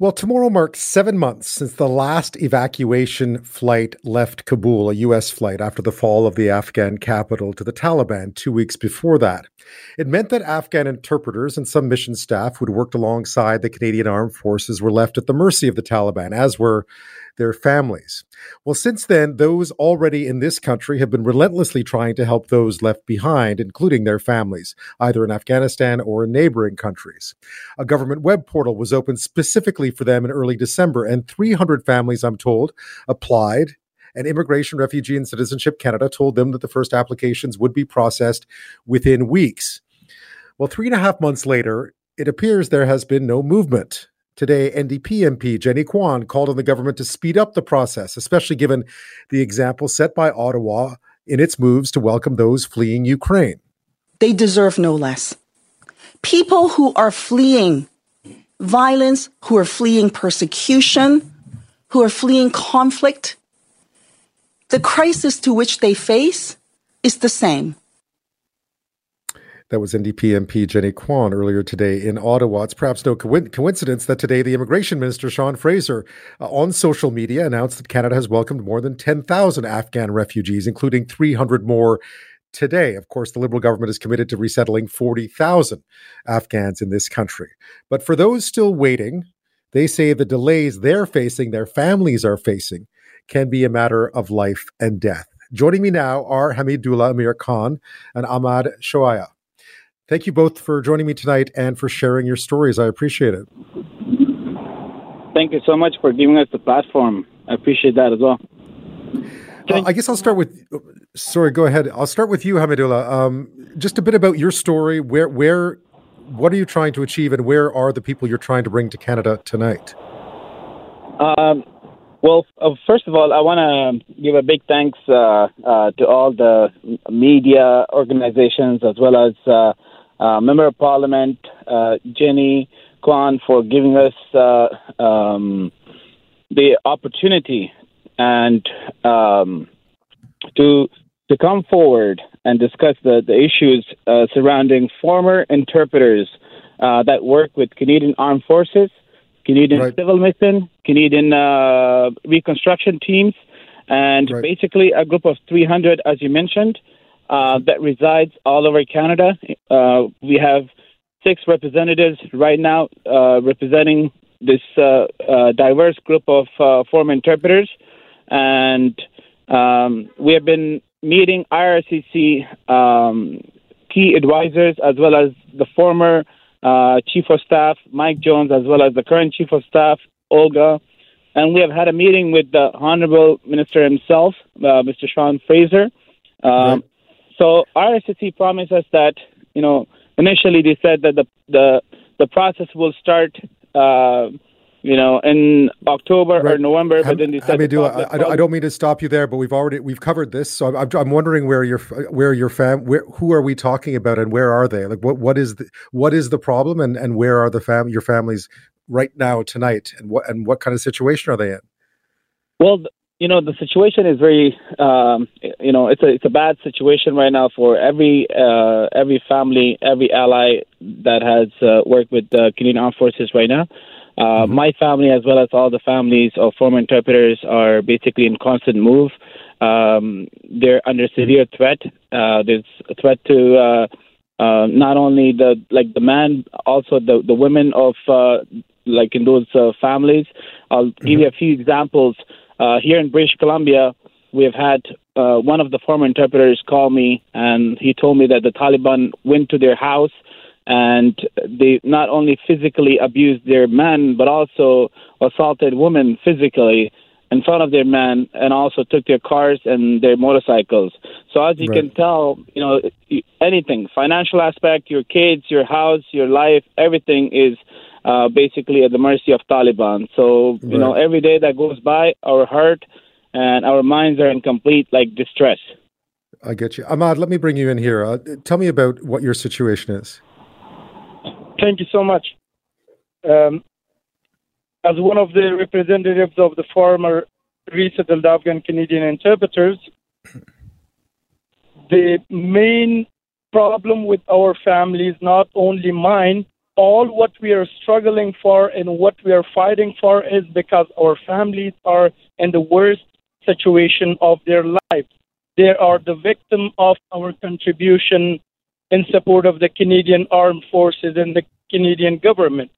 Well, tomorrow marks 7 months since the last evacuation flight left Kabul, a U.S. flight, after the fall of the Afghan capital to the Taliban 2 weeks before that. It meant that Afghan interpreters and some mission staff who'd worked alongside the Canadian Armed Forces were left at the mercy of the Taliban, as were their families. Well, since then, those already in this country have been relentlessly trying to help those left behind, including their families, either in Afghanistan or in neighboring countries. A government web portal was opened specifically for them in early December, and 300 families, I'm told, applied. And Immigration, Refugee and Citizenship Canada told them that the first applications would be processed within weeks. Well, 3.5 months later, it appears there has been no movement. Today, NDP MP Jenny Kwan called on the government to speed up the process, especially given the example set by Ottawa in its moves to welcome those fleeing Ukraine. They deserve no less. People who are fleeing violence, who are fleeing persecution, who are fleeing conflict, the crisis to which they face is the same. That was NDP MP Jenny Kwan earlier today in Ottawa. It's perhaps no coincidence that today the Immigration Minister, Sean Fraser, on social media announced that Canada has welcomed more than 10,000 Afghan refugees, including 300 more today. Of course, the Liberal government is committed to resettling 40,000 Afghans in this country. But for those still waiting, they say the delays they're facing, their families are facing, can be a matter of life and death. Joining me now are Hameedullah Amir Khan and Ahmad Shoiab. Thank you both for joining me tonight and for sharing your stories. I appreciate it. Thank you so much for giving us the platform. I appreciate that as well. I guess I'll start with, sorry, go ahead. I'll start with you, Hameedullah. Just a bit about your story. Where, what are you trying to achieve and where are the people you're trying to bring to Canada tonight? Well, first of all, I want to give a big thanks to all the media organizations as well as Member of Parliament, Jenny Kwan, for giving us the opportunity and to come forward and discuss the issues surrounding former interpreters that work with Canadian Armed Forces, Canadian Civil Mission, Canadian reconstruction teams, and basically a group of 300, as you mentioned, that resides all over Canada. We have 6 representatives right now representing this diverse group of former interpreters. And we have been meeting IRCC key advisors as well as the former Chief of Staff, Mike Jones, as well as the current Chief of Staff, Olga. And we have had a meeting with the Honourable Minister himself, Mr. Sean Fraser. So RSCC promised us that, you know, initially they said that the process will start, in October or November. But then they said, I don't mean to stop you there, but we've covered this. So I'm wondering who are we talking about and where are they? Like what is the problem and where are the your families right now tonight, and what kind of situation are they in? Well, you know, the situation is very, it's a bad situation right now for every family, every ally that has worked with the Canadian Armed Forces right now. My family, as well as all the families of former interpreters, are basically in constant move. They're under severe threat. There's a threat to not only the man, also the women of in those families. I'll give you a few examples. Here in British Columbia, we have had one of the former interpreters call me, and he told me that the Taliban went to their house and they not only physically abused their man, but also assaulted women physically in front of their man, and also took their cars and their motorcycles. So as you can tell, you know, anything, financial aspect, your kids, your house, your life, everything is basically at the mercy of Taliban. So, you know, every day that goes by, our heart and our minds are in complete, distress. I get you. Ahmad, let me bring you in here. Tell me about what your situation is. Thank you so much. As one of the representatives of the former resettled Afghan Canadian interpreters, the main problem with our families, not only mine, all what we are struggling for and what we are fighting for is because our families are in the worst situation of their lives. They are the victim of our contribution in support of the Canadian Armed Forces and the Canadian government.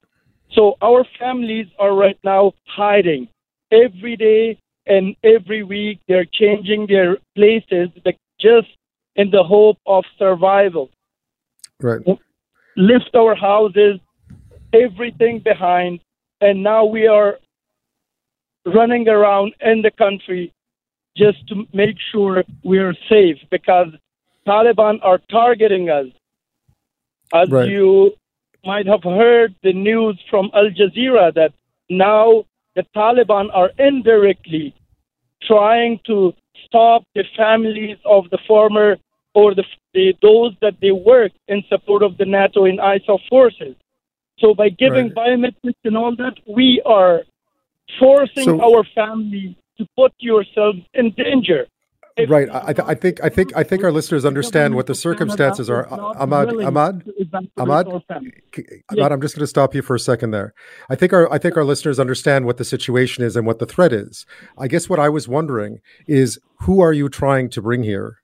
So our families are right now hiding. Every day and every week, they're changing their places just in the hope of survival. Right. Left our houses, everything behind, and now we are running around in the country just to make sure we are safe because Taliban are targeting us. As right. you might have heard the news from Al Jazeera that now the Taliban are indirectly trying to stop the families of the former or those that they work in support of the NATO and ISA forces. So by giving right. biometrics and all that, we are forcing our families to put yourselves in danger. Right. I think our listeners understand what the circumstances are. Ahmad, I'm just going to stop you for a second there. I think our listeners understand what the situation is and what the threat is. I guess what I was wondering is, who are you trying to bring here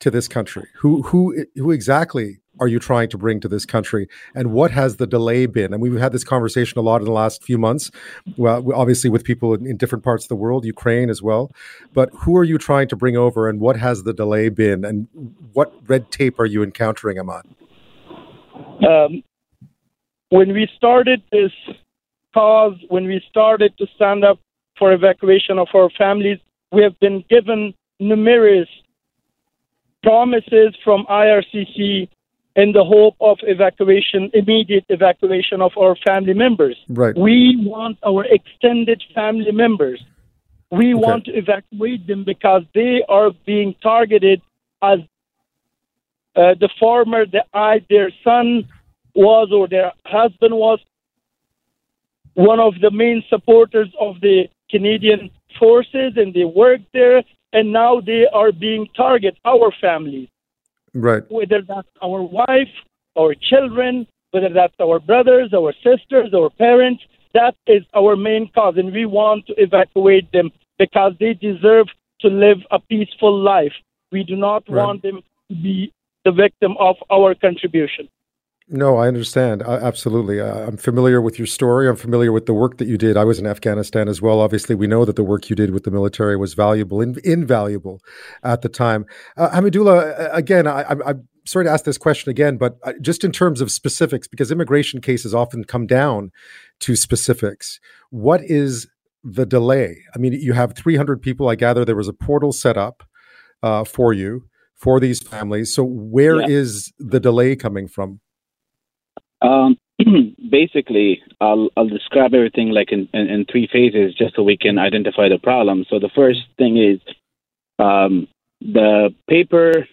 to this country? Who exactly are you trying to bring to this country? And what has the delay been? And we've had this conversation a lot in the last few months, well, obviously with people in different parts of the world, Ukraine as well. But who are you trying to bring over and what has the delay been? And what red tape are you encountering, Ahmad? When we started this cause, when we started to stand up for evacuation of our families, we have been given numerous promises from IRCC in the hope of immediate evacuation of our family members. Right. We want our extended family members. We want to evacuate them because they are being targeted as their son was or their husband was one of the main supporters of the Canadian forces and they worked there and now they are being targeted, our families. Right. Whether that's our wife, our children, whether that's our brothers, our sisters, our parents, that is our main cause. And we want to evacuate them because they deserve to live a peaceful life. We do not want them to be the victim of our contribution. No, I understand. Absolutely. I'm familiar with your story. I'm familiar with the work that you did. I was in Afghanistan as well. Obviously, we know that the work you did with the military was valuable, invaluable at the time. Hameedullah, again, I'm sorry to ask this question again, but just in terms of specifics, because immigration cases often come down to specifics, what is the delay? I mean, you have 300 people. I gather there was a portal set up for you, for these families. So where is the delay coming from? Basically, I'll describe everything like in three phases just so we can identify the problem. So the first thing is the paper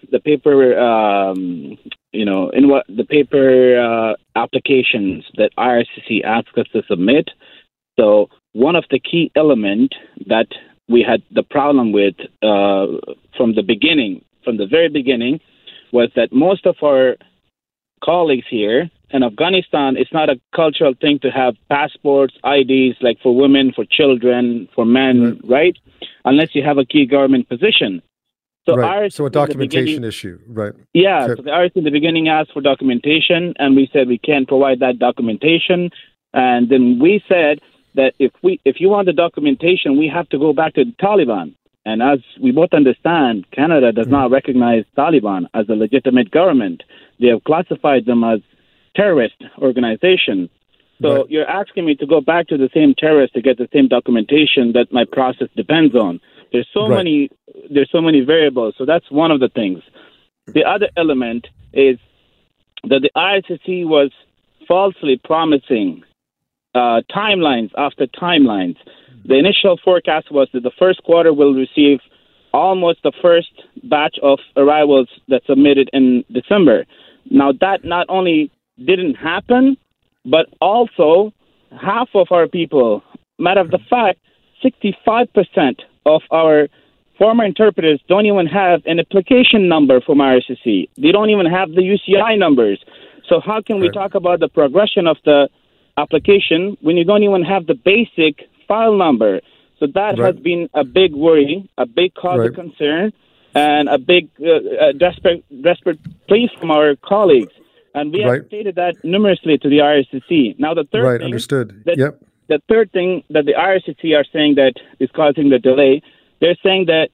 applications that IRCC asks us to submit. So one of the key element that we had the problem with from the very beginning, was that most of our colleagues here in Afghanistan, it's not a cultural thing to have passports, IDs, like for women, for children, for men, right? Unless you have a key government position. So, so a documentation issue, right? Yeah, so the IRCC in the beginning asked for documentation, and we said we can't provide that documentation. And then we said that if you want the documentation, we have to go back to the Taliban. And as we both understand, Canada does not recognize Taliban as a legitimate government. They have classified them as terrorist organization. So you're asking me to go back to the same terrorist to get the same documentation that my process depends on. There's so many variables. So that's one of the things. The other element is that the IRCC was falsely promising timelines after timelines. The initial forecast was that the first quarter will receive almost the first batch of arrivals that submitted in December. Now that not only didn't happen, but also half of our people, matter of the fact, 65% of our former interpreters don't even have an application number from IRCC. They don't even have the UCI numbers. So how can we talk about the progression of the application when you don't even have the basic file number? So that has been a big worry, a big cause of concern, and a big desperate plea from our colleagues. And we have stated that numerously to the IRCC. Now, the third thing, the third thing that the IRCC are saying that is causing the delay, they're saying that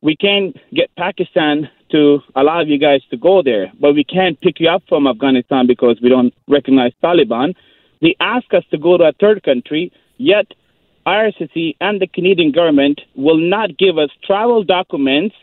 we can get Pakistan to allow you guys to go there, but we can't pick you up from Afghanistan because we don't recognize Taliban. They ask us to go to a third country, yet IRCC and the Canadian government will not give us travel documents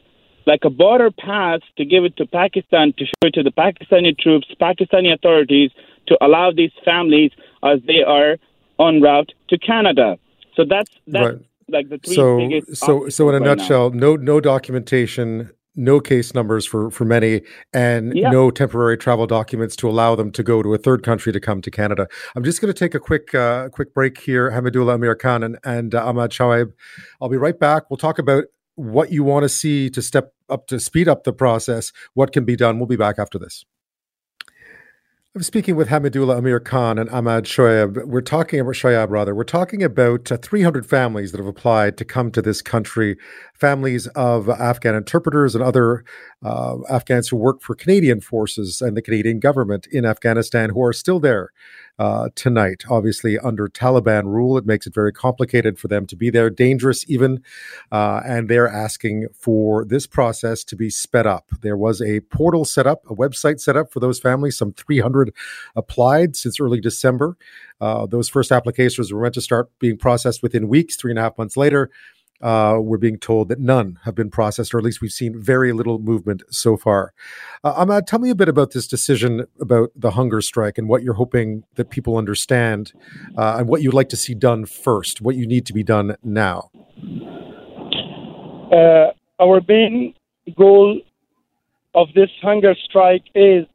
like a border pass to give it to Pakistan, to show it to the Pakistani troops, Pakistani authorities, to allow these families as they are en route to Canada. So that's like the three biggest. So in a nutshell, no documentation, no case numbers for many, and no temporary travel documents to allow them to go to a third country to come to Canada. I'm just going to take a quick break here, Hameedullah Amir Khan and Ahmad Shoiab. I'll be right back. We'll talk about what you want to see to step up, to speed up the process, what can be done. We'll be back after this. I'm speaking with Hameedullah Amir Khan and Ahmad Shoiab. We're talking about We're talking about 300 families that have applied to come to this country, families of Afghan interpreters and other Afghans who work for Canadian forces and the Canadian government in Afghanistan, who are still there tonight. Obviously, under Taliban rule, it makes it very complicated for them to be there, dangerous even, and they're asking for this process to be sped up. There was a portal set up, a website set up for those families. Some 300 applied since early December. Those first applications were meant to start being processed within weeks. 3.5 months later, we're being told that none have been processed, or at least we've seen very little movement so far. Ahmad, tell me a bit about this decision about the hunger strike and what you're hoping that people understand, and what you'd like to see done first, what you need to be done now. Our main goal of this hunger strike is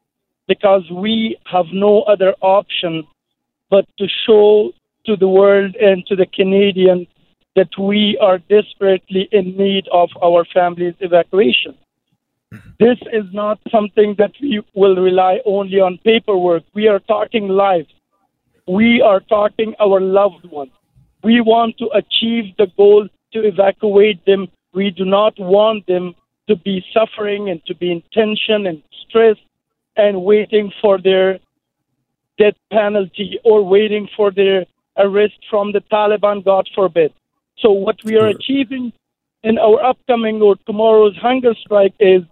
because we have no other option but to show to the world and to the Canadians that we are desperately in need of our families' evacuation. This is not something that we will rely only on paperwork. We are talking lives. We are talking our loved ones. We want to achieve the goal to evacuate them. We do not want them to be suffering and to be in tension and stress and waiting for their death penalty or waiting for their arrest from the Taliban, God forbid. So what we are achieving in our upcoming or tomorrow's hunger strike is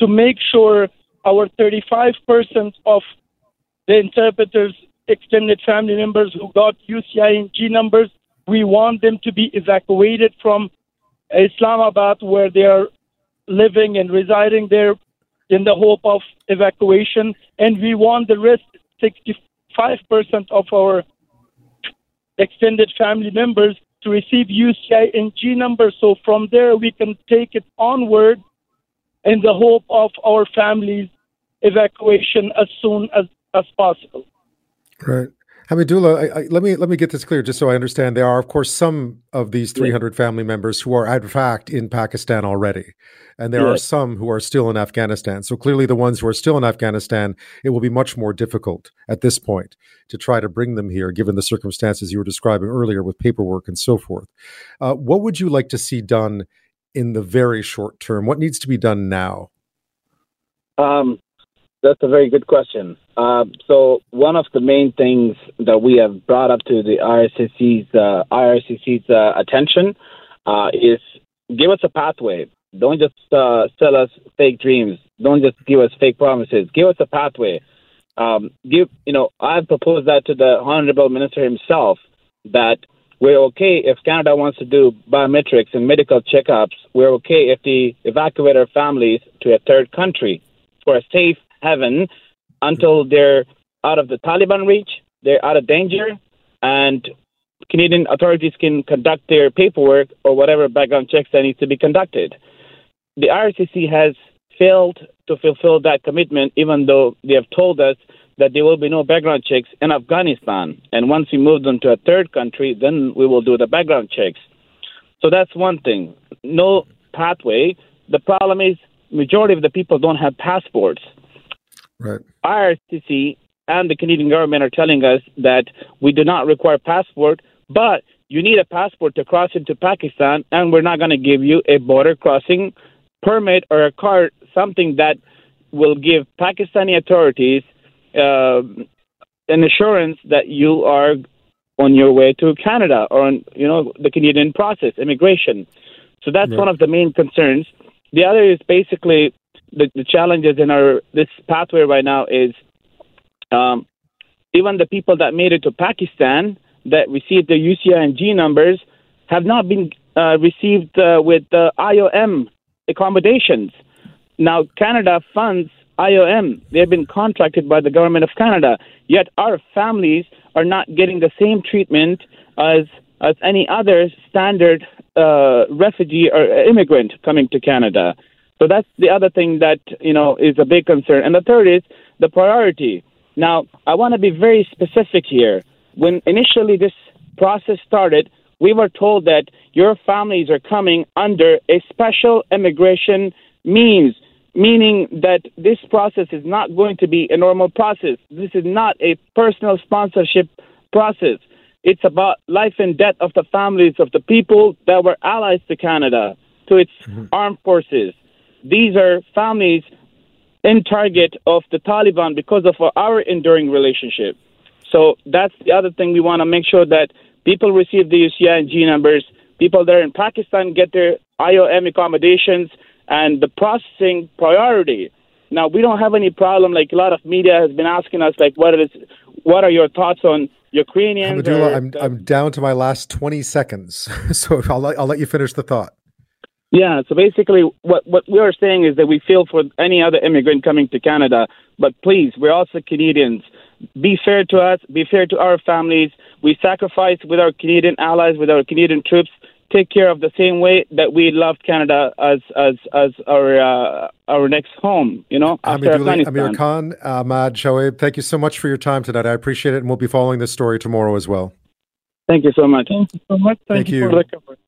to make sure our 35% of the interpreters, extended family members who got UCI and G numbers, we want them to be evacuated from Islamabad, where they are living and residing there in the hope of evacuation. And we want the rest, 65% of our extended family members, to receive UCI and G numbers, so from there we can take it onward in the hope of our family's evacuation as soon as possible. Right. Hameedullah, let me get this clear just so I understand. There are, of course, some of these 300 family members who are, in fact, in Pakistan already, and there are some who are still in Afghanistan. So clearly the ones who are still in Afghanistan, it will be much more difficult at this point to try to bring them here, given the circumstances you were describing earlier with paperwork and so forth. What would you like to see done in the very short term? What needs to be done now? That's a very good question. So one of the main things that we have brought up to the IRCC's attention is give us a pathway. Don't just sell us fake dreams. Don't just give us fake promises. Give us a pathway. I've proposed that to the Honorable Minister himself, that we're okay if Canada wants to do biometrics and medical checkups. We're okay if they evacuate our families to a third country for a safe heaven until they're out of the Taliban reach, they're out of danger, and Canadian authorities can conduct their paperwork or whatever background checks that needs to be conducted. The IRCC has failed to fulfill that commitment, even though they have told us that there will be no background checks in Afghanistan. And once we move them to a third country, then we will do the background checks. So that's one thing. No pathway. The problem is majority of the people don't have passports. Right. IRCC and the Canadian government are telling us that we do not require passport, but you need a passport to cross into Pakistan, and we're not going to give you a border crossing permit or a card, something that will give Pakistani authorities an assurance that you are on your way to Canada or on, you know, the Canadian process, immigration. So that's one of the main concerns. The other is basically the challenges in this pathway right now is even the people that made it to Pakistan that received the UCI and G numbers have not been received with the IOM accommodations. Now, Canada funds IOM. They have been contracted by the government of Canada. Yet our families are not getting the same treatment as any other standard refugee or immigrant coming to Canada. So that's the other thing that, you know, is a big concern. And the third is the priority. Now, I want to be very specific here. When initially this process started, we were told that your families are coming under a special immigration means, meaning that this process is not going to be a normal process. This is not a personal sponsorship process. It's about life and death of the families of the people that were allies to Canada, to its armed forces. These are families in target of the Taliban because of our enduring relationship. So that's the other thing. We want to make sure that people receive the UCI and G numbers, people there in Pakistan get their IOM accommodations, and the processing priority. Now, we don't have any problem. Like, a lot of media has been asking us, like, what are your thoughts on Ukrainians? Hameedullah, I'm down to my last 20 seconds, so I'll let you finish the thought. Yeah, so basically what we are saying is that we feel for any other immigrant coming to Canada, but please, we're also Canadians. Be fair to us, be fair to our families. We sacrifice with our Canadian allies, with our Canadian troops. Take care of the same way that we love Canada as our next home, you know, after Afghanistan. Amir Khan, Ahmad Shoiab, thank you so much for your time tonight. I appreciate it, and we'll be following this story tomorrow as well. Thank you so much. Thank you for the coverage.